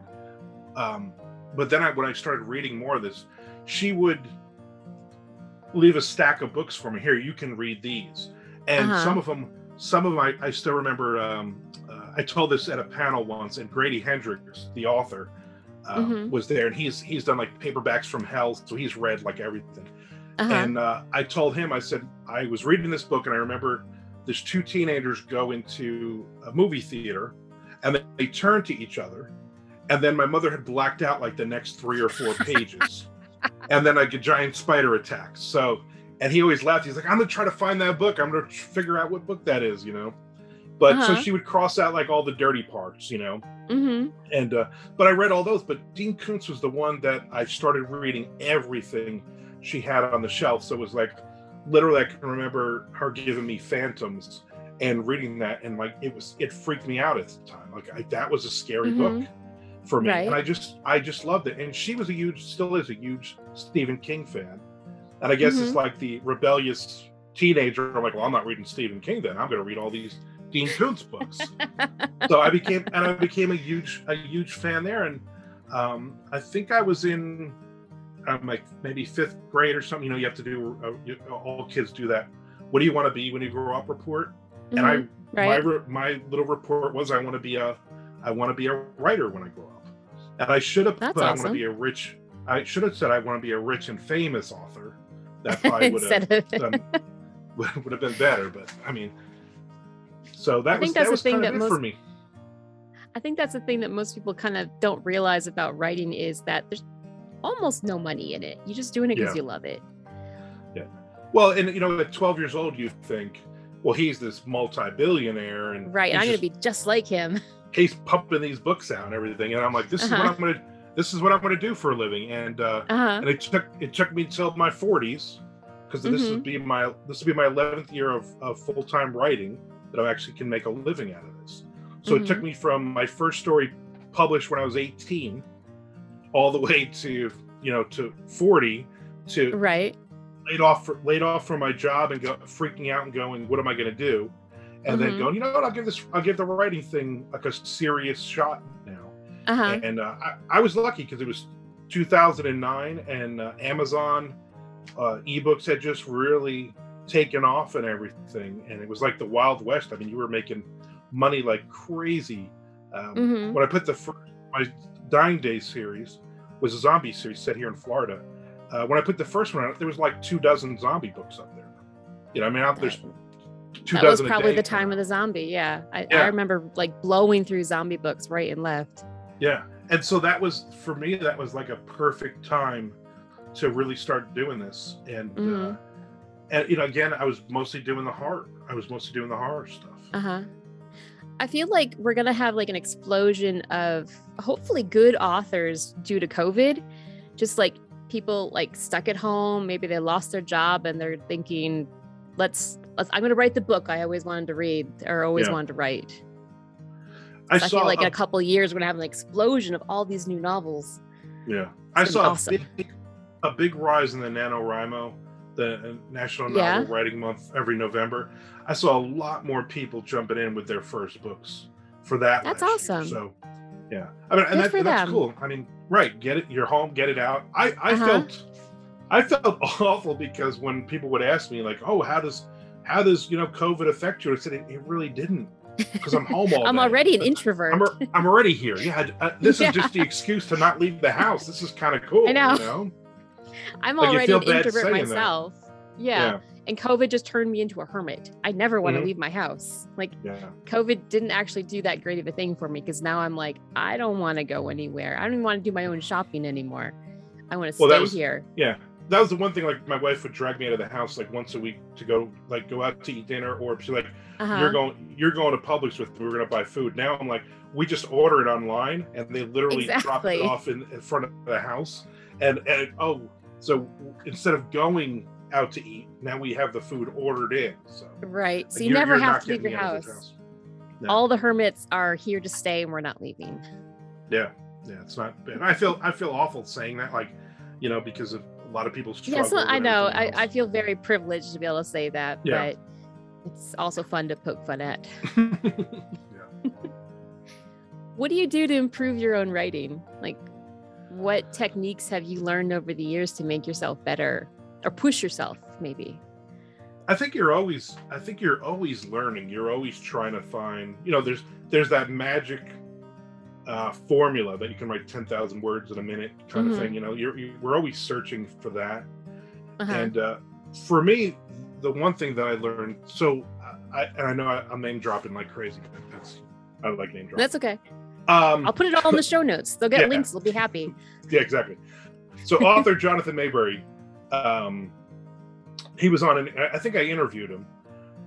um, but then I, when I started reading more of this, she would leave a stack of books for me. Here, you can read these. And uh-huh. some of them, some of them, I, I still remember. Um, uh, I told this at a panel once, and Grady Hendrix, the author, uh, mm-hmm. was there, and he's he's done like Paperbacks from Hell, so he's read like everything. Uh-huh. And uh, I told him, I said, I was reading this book, and I remember there's two teenagers go into a movie theater, and they, they turn to each other, and then my mother had blacked out like the next three or four pages, and then like a giant spider attacks. So. And he always laughed. He's like, I'm going to try to find that book. I'm going to figure out what book that is, you know? But uh-huh. so she would cross out like all the dirty parts, you know? Mm-hmm. And, uh, but I read all those, but Dean Koontz was the one that I started reading everything she had on the shelf. So it was like, literally, I can remember her giving me Phantoms and reading that. And like, it was, it freaked me out at the time. Like I, that was a scary mm-hmm. book for me. Right. And I just, I just loved it. And she was a huge, still is a huge Stephen King fan. And I guess mm-hmm. it's like the rebellious teenager. I'm like, well, I'm not reading Stephen King then. I'm going to read all these Dean Koontz books. So I became, and I became a huge, a huge fan there. And um, I think I was in, um, like maybe fifth grade or something. You know, you have to do. Uh, you, all kids do that. What do you want to be when you grow up? Report. Mm-hmm. And I, right. my my little report was, I want to be a, I want to be a writer when I grow up. And I should have. That's put, awesome. I want to be a rich. I should have said I want to be a rich and famous author. That probably would have, done, would have been better, but I mean, so that I was, think that's that was the thing that most, for me. I think that's the thing that most people kind of don't realize about writing is that there's almost no money in it. You're just doing it because yeah. you love it. Yeah. Well, and you know, at twelve years old, you think, well, he's this multi-billionaire, and right, I'm going to be just like him. He's pumping these books out and everything, and I'm like, this uh-huh. is what I'm going to. This is what I'm going to do for a living, and uh, uh-huh. and it took it took me until my forties, because mm-hmm. this would be my this would be my eleventh year of, of full time writing that I actually can make a living out of this. So mm-hmm. it took me from my first story published when I was eighteen, all the way to you know to forty, to right laid off for, laid off from my job and go, freaking out and going, what am I going to do? And mm-hmm. then going, you know what, I'll give this I'll give the writing thing like a serious shot now. Uh-huh. And uh, I, I was lucky because it was two thousand nine and uh, Amazon uh, ebooks had just really taken off and everything. And it was like the Wild West. I mean, you were making money like crazy. Um, mm-hmm. When I put the first, my Dying Day series was a zombie series set here in Florida. Uh, when I put the first one out, there was like two dozen zombie books up there. You know, I mean, out there's two that dozen. That was probably a day the time of the zombie. Yeah. I, yeah. I remember like blowing through zombie books right and left. Yeah. And so that was, for me, that was like a perfect time to really start doing this. And, mm-hmm. uh, and you know, again, I was mostly doing the horror. I was mostly doing the horror stuff. Uh-huh. I feel like we're going to have like an explosion of hopefully good authors due to COVID. Just like people like stuck at home. Maybe they lost their job and they're thinking, let's, let's I'm going to write the book I always wanted to read or always yeah. wanted to write. I, I saw feel like a, in a couple of years we're gonna have an explosion of all these new novels. Yeah, I saw awesome. a, big, a big rise in the NaNoWriMo, the National Novel yeah. Writing Month every November. I saw a lot more people jumping in with their first books for that. That's awesome. Year. So, yeah, I mean, and, that, and that's cool. I mean, right? Get it, you're home, get it out. I, I uh-huh. felt, I felt awful because when people would ask me like, "Oh, how does, how does you know COVID affect you?" I said, "It, it really didn't." Because I'm home all day. I'm already an introvert. I'm, a, I'm already here. Yeah, I, I, this yeah. is just the excuse to not leave the house. This is kind of cool. I know. You know? I'm like already an introvert myself. Yeah. yeah. And COVID just turned me into a hermit. I never want to mm-hmm. leave my house. Like yeah. COVID didn't actually do that great of a thing for me because now I'm like, I don't want to go anywhere. I don't even want to do my own shopping anymore. I want to well, stay was, here. Yeah. That was the one thing, like, my wife would drag me out of the house, like, once a week to go, like, go out to eat dinner, or she's like, uh-huh. you're going you're going to Publix with me, we're going to buy food. Now I'm like, we just order it online, and they literally exactly. drop it off in, in front of the house. And, and, oh, so instead of going out to eat, now we have the food ordered in. So Right, so you never have to leave your house. house. No. All the hermits are here to stay, and we're not leaving. Yeah, yeah, it's not bad. I feel, I feel awful saying that, like, you know, because of a lot of people struggle. Yes, I know. I, I feel very privileged to be able to say that. Yeah. But It's also fun to poke fun at. Yeah. What do you do to improve your own writing? Like, what techniques have you learned over the years to make yourself better or push yourself, maybe? I think you're always, I think you're always learning. You're always trying to find, you know, there's, there's that magic uh, formula that you can write ten thousand words in a minute kind mm-hmm. of thing. You know, you're, you, we're always searching for that. Uh-huh. And uh, for me, the one thing that I learned, so I, and I know I, I'm name dropping like crazy. That's, I like name dropping. That's okay. Um, I'll put it all in the show notes. They'll get yeah. links. They'll be happy. Yeah, exactly. So author Jonathan Mayberry, um, he was on an, I think I interviewed him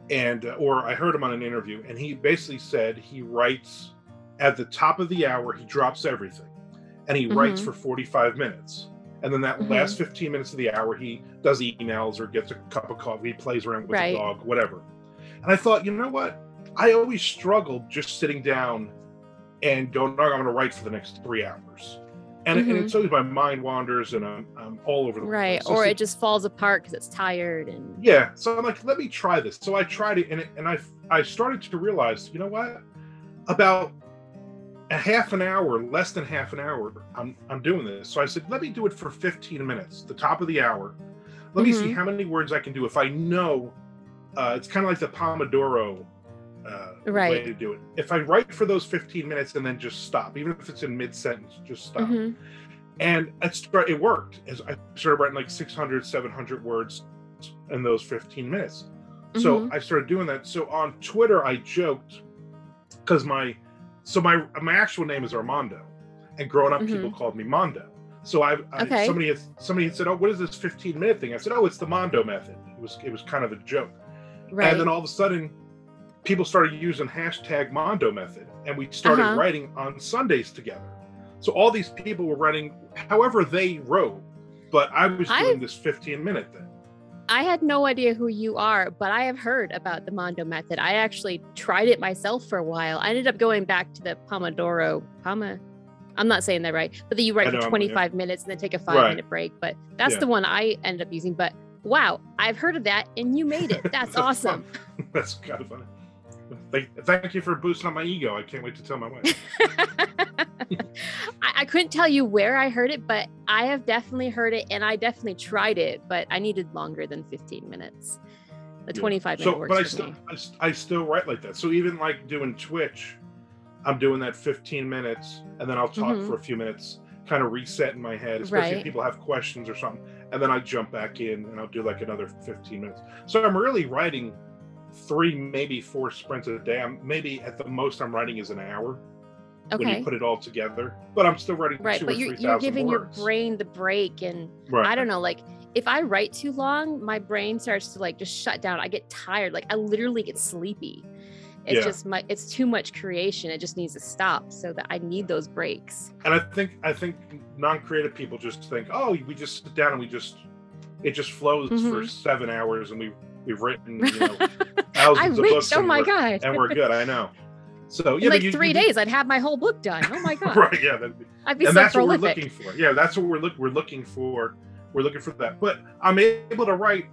and, or I heard him on an interview, and he basically said he writes at the top of the hour, he drops everything and he mm-hmm. writes for forty-five minutes. And then that mm-hmm. last fifteen minutes of the hour, he does emails or gets a cup of coffee, he plays around with right. the dog, whatever. And I thought, you know what? I always struggled just sitting down and going, no, I'm going to write for the next three hours. And, mm-hmm. it, and it's always my mind wanders and I'm, I'm all over the right. place. Right, so or it just falls apart because it's tired. And yeah, so I'm like, let me try this. So I tried it, and, it, and I, I started to realize, you know what? About a half an hour, less than half an hour, I'm I'm doing this. So I said, let me do it for fifteen minutes, the top of the hour. Let mm-hmm. me see how many words I can do. If I know, uh, it's kind of like the Pomodoro uh, right. way to do it. If I write for those fifteen minutes and then just stop, even if it's in mid-sentence, just stop. Mm-hmm. And it, start, it worked. As I started writing like six hundred, seven hundred words in those fifteen minutes. So mm-hmm. I started doing that. So on Twitter, I joked, because my... So my my actual name is Armando, and growing up, mm-hmm. people called me Mando. So I, I okay. somebody had, somebody had said, "Oh, what is this fifteen minute thing?" I said, "Oh, it's the Mando method." It was it was kind of a joke, right. and then all of a sudden, people started using hashtag Mando method, and we started uh-huh. writing on Sundays together. So all these people were writing however they wrote, but I was doing I, this fifteen minute thing. I had no idea who you are, but I have heard about the Mando method. I actually tried it myself for a while. I ended up going back to the Pomodoro. Poma, I'm not saying that right, but that you write for twenty-five yeah. minutes and then take a five right. minute break. But that's yeah. the one I ended up using. But wow, I've heard of that, and you made it. That's, that's awesome. Fun. That's kind of funny. Thank, thank you for boosting up my ego. I can't wait to tell my wife. I, I couldn't tell you where I heard it, but I have definitely heard it, and I definitely tried it, but I needed longer than fifteen minutes. The twenty-five minute works for me. So, but I still, I, I still write like that. So even like doing Twitch, I'm doing that fifteen minutes, and then I'll talk mm-hmm. for a few minutes, kind of reset in my head, especially right. if people have questions or something, and then I jump back in, and I'll do like another fifteen minutes. So I'm really writing three, maybe four sprints a day. I'm maybe at the most I'm writing is an hour okay. when you put it all together, but I'm still writing right, two but or you're, you're giving words. Your brain the break. And right. I don't know, like if I write too long, my brain starts to like just shut down. I get tired. Like I literally get sleepy. It's yeah. just my, it's too much creation. It just needs to stop, so that I need those breaks. And I think, I think non-creative people just think, oh, we just sit down and we just, it just flows mm-hmm. for seven hours and we We've written, you know, thousands of books. Oh my God. And we're good. I know. So yeah, in like you, three you, days, I'd have my whole book done. Oh my God. Right. Yeah. That'd be, I'd be and so that's prolific. What we're looking for. Yeah. That's what we're looking. We're looking for. We're looking for that. But I'm able to write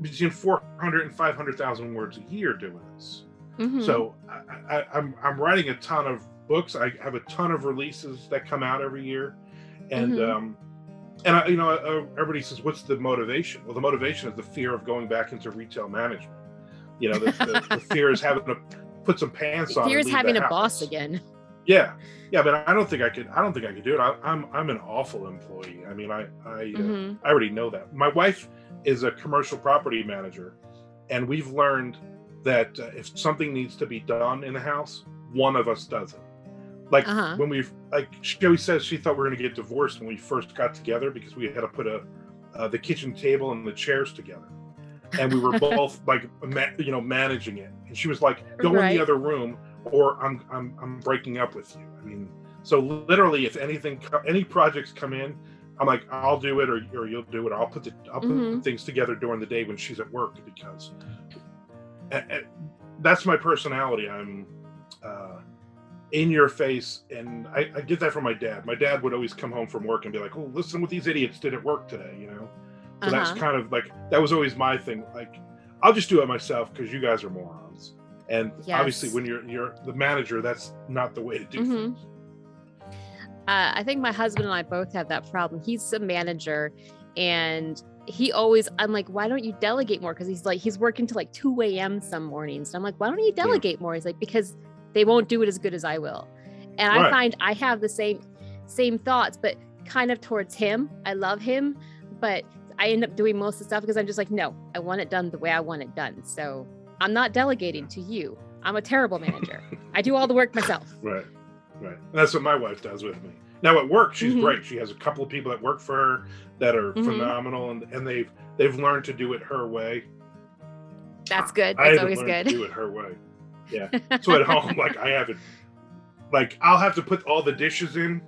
between four hundred and five hundred thousand words a year doing this. Mm-hmm. So I, I, I'm I'm writing a ton of books. I have a ton of releases that come out every year, and. Mm-hmm. um And, I, you know, everybody says, what's the motivation? Well, the motivation is the fear of going back into retail management. You know, the, the, the fear is having to put some pants the on. Fear is having a boss again. Yeah. Yeah. But I don't think I could. I don't think I could do it. I, I'm I'm an awful employee. I mean, I, I, mm-hmm. uh, I already know that. My wife is a commercial property manager, and we've learned that uh, if something needs to be done in the house, one of us does it. Like uh-huh. when we've, like she always says, she thought we were going to get divorced when we first got together because we had to put a uh, the kitchen table and the chairs together, and we were both like, ma- you know, managing it. And she was like, "Go right. in the other room, or I'm I'm I'm breaking up with you." I mean, so literally, if anything, any projects come in, I'm like, "I'll do it, or, or you'll do it. Or I'll put the I'll put mm-hmm. things together during the day when she's at work because and, and that's my personality. I'm." Uh, in your face, and I, I get that from my dad. My dad would always come home from work and be like, oh, listen what these idiots did at work today, you know? So uh-huh. that's kind of like, that was always my thing. Like, I'll just do it myself because you guys are morons. And yes. obviously, when you're you're the manager, that's not the way to do mm-hmm. things. Uh, I think my husband and I both have that problem. He's a manager, and he always, I'm like, why don't you delegate more? Because he's like, he's working till like two a.m. some mornings. And I'm like, why don't you delegate yeah. more? He's like, because they won't do it as good as I will. And right. I find I have the same same thoughts, but kind of towards him. I love him, but I end up doing most of the stuff because I'm just like, no, I want it done the way I want it done. So I'm not delegating to you. I'm a terrible manager. I do all the work myself. Right, right. And that's what my wife does with me. Now at work, she's mm-hmm. great. She has a couple of people that work for her that are mm-hmm. phenomenal, and, and they've they've learned to do it her way. That's good. That's I always good. To do it her way. Yeah. So at home, like I haven't, like I'll have to put all the dishes in,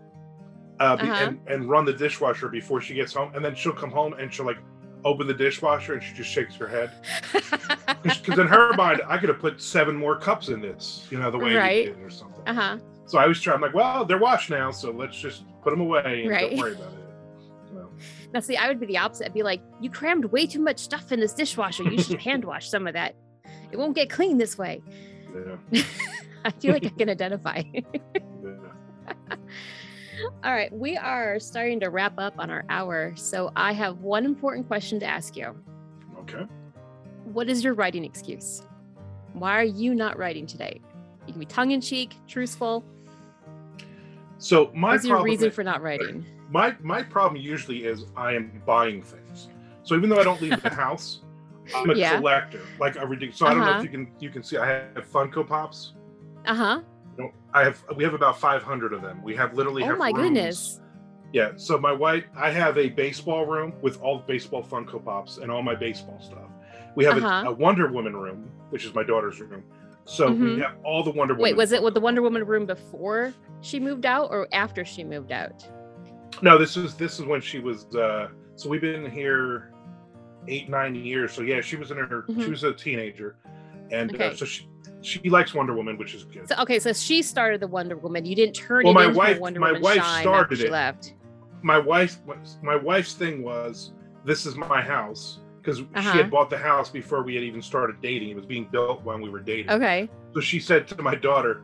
uh, be, uh-huh. and, and run the dishwasher before she gets home, and then she'll come home and she'll like open the dishwasher and she just shakes her head because in her mind I could have put seven more cups in this, you know, the way right. you did or something. Uh huh. So I always try, I'm like, well, they're washed now, so let's just put them away and right. don't worry about it. No. Now, see, I would be the opposite. I'd be like, you crammed way too much stuff in this dishwasher. You should hand wash some of that. It won't get clean this way. Yeah. I feel like I can identify. yeah. All right, we are starting to wrap up on our hour, so I have one important question to ask you. Okay. What is your writing excuse? Why are you not writing today? You can be tongue-in-cheek, truthful. So my What's your problem reason is, for not writing? My my problem usually is I am buying things. So even though I don't leave the house, I'm a yeah. collector. Like a ridiculous. So uh-huh. I don't know if you can you can see I have Funko Pops. Uh huh. You know, I have we have about five hundred of them. We have literally. Oh have my rooms. Goodness. Yeah. So my wife, I have a baseball room with all the baseball Funko Pops and all my baseball stuff. We have uh-huh. a, a Wonder Woman room, which is my daughter's room. So mm-hmm. we have all the Wonder Woman. Wait, was it with the Wonder Woman room before she moved out or after she moved out? No, this is this is when she was. Uh, so we've been here eight, nine years. So yeah, she was in her. Mm-hmm. She was a teenager, and okay. uh, so she she likes Wonder Woman, which is good. So, okay, so she started the Wonder Woman. You didn't turn. Well, it my into wife, Wonder my Woman wife started it. Left. My wife, my wife's thing was, this is my house. Because uh-huh. she had bought the house before we had even started dating. It was being built when we were dating. Okay. So she said to my daughter,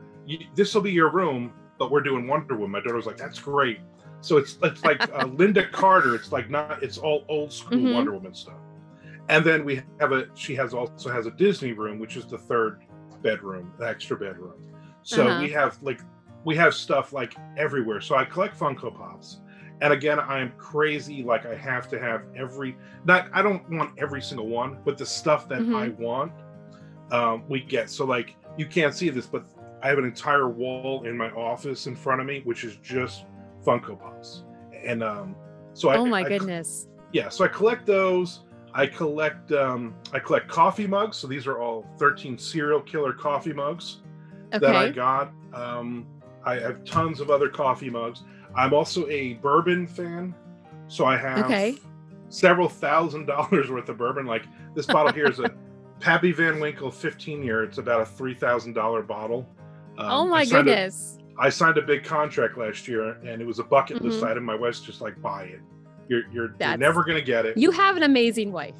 this will be your room, but we're doing Wonder Woman. My daughter was like, that's great. So it's it's like uh, Linda Carter. It's like not, it's all old school mm-hmm. Wonder Woman stuff. And then we have a, she has also has a Disney room, which is the third bedroom, the extra bedroom. So uh-huh. we have like, we have stuff like everywhere. So I collect Funko Pops. And again, I'm crazy. Like I have to have every, not, I don't want every single one, but the stuff that mm-hmm. I want, um, we get. So like, you can't see this, but I have an entire wall in my office in front of me, which is just Funko Pops. And um, so I- Oh my I, goodness. I, yeah, so I collect those. I collect, um, I collect coffee mugs. So these are all thirteen serial killer coffee mugs okay. that I got. Um, I have tons of other coffee mugs. I'm also a bourbon fan, so I have okay. several thousand dollars worth of bourbon. Like this bottle here is a Pappy Van Winkle fifteen year. It's about a three thousand dollars bottle. Um, oh my I goodness. A, I signed a big contract last year and it was a bucket mm-hmm. list item. My wife's just like, buy it. You're, you're, you're never going to get it. You have an amazing wife.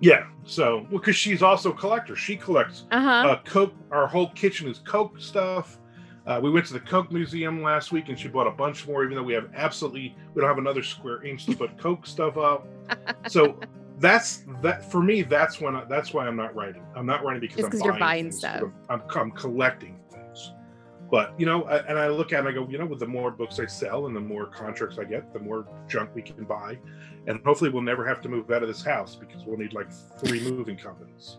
yeah. So, well, because she's also a collector. She collects uh-huh. uh, Coke. Our whole kitchen is Coke stuff. Uh, we went to the Coke Museum last week, and she bought a bunch more. Even though we have absolutely, we don't have another square inch to put Coke stuff up. So that's that for me. That's when. I, that's why I'm not writing. I'm not writing because I'm buying, you're buying stuff. I'm, I'm collecting things. But you know, I, and I look at it and I go, you know, with the more books I sell and the more contracts I get, the more junk we can buy, and hopefully we'll never have to move out of this house because we'll need like three moving companies.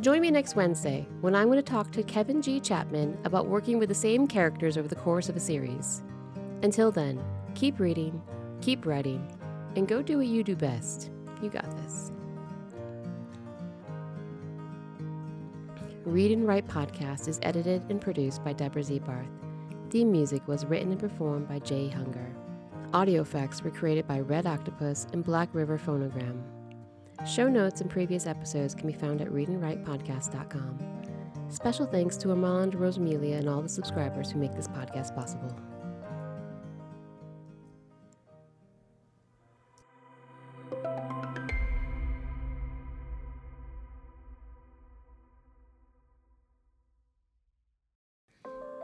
Join me next Wednesday when I'm going to talk to Kevin G. Chapman about working with the same characters over the course of a series. Until then, keep reading, keep writing, and go do what you do best. You got this. Read and Write Podcast is edited and produced by Deborah Z. Barth. Theme music was written and performed by Jay Hunger. Audio effects were created by Red Octopus and Black River Phonogram. Show notes and previous episodes can be found at read and write podcast dot com. Special thanks to Armand Rosamilia and all the subscribers who make this podcast possible.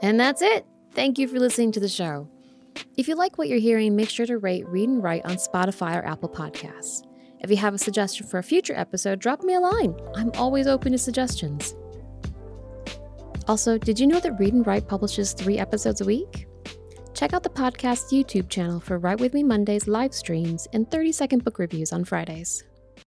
And that's it. Thank you for listening to the show. If you like what you're hearing, make sure to rate Read and Write on Spotify or Apple Podcasts. If you have a suggestion for a future episode, drop me a line. I'm always open to suggestions. Also, did you know that Read and Write publishes three episodes a week? Check out the podcast's YouTube channel for Write With Me Mondays live streams and thirty-second book reviews on Fridays.